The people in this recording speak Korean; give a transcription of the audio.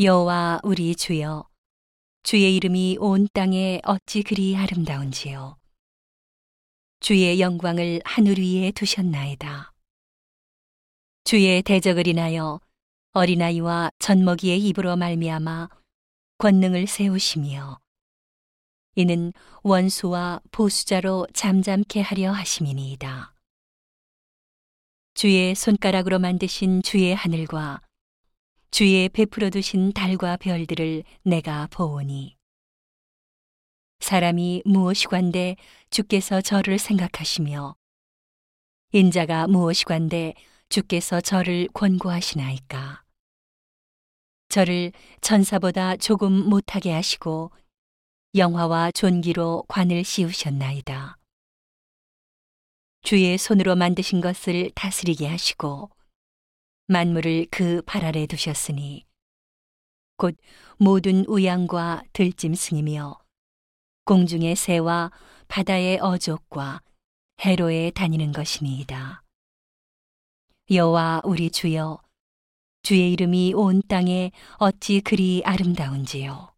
여호와 우리 주여, 주의 이름이 온 땅에 어찌 그리 아름다운지요. 주의 영광을 하늘 위에 두셨나이다. 주의 대적을 인하여 어린아이와 젖먹이의 입으로 말미암아 권능을 세우시며, 이는 원수와 보수자로 잠잠케 하려 하심이니이다. 주의 손가락으로 만드신 주의 하늘과 주의 베풀어 두신 달과 별들을 내가 보오니, 사람이 무엇이관대 주께서 저를 생각하시며 인자가 무엇이관대 주께서 저를 권고하시나이까. 저를 천사보다 조금 못하게 하시고 영화와 존귀로 관을 씌우셨나이다. 주의 손으로 만드신 것을 다스리게 하시고 만물을 그 발 아래 두셨으니, 곧 모든 우양과 들짐승이며 공중의 새와 바다의 어족과 해로에 다니는 것이니이다. 여호와 우리 주여, 주의 이름이 온 땅에 어찌 그리 아름다운지요.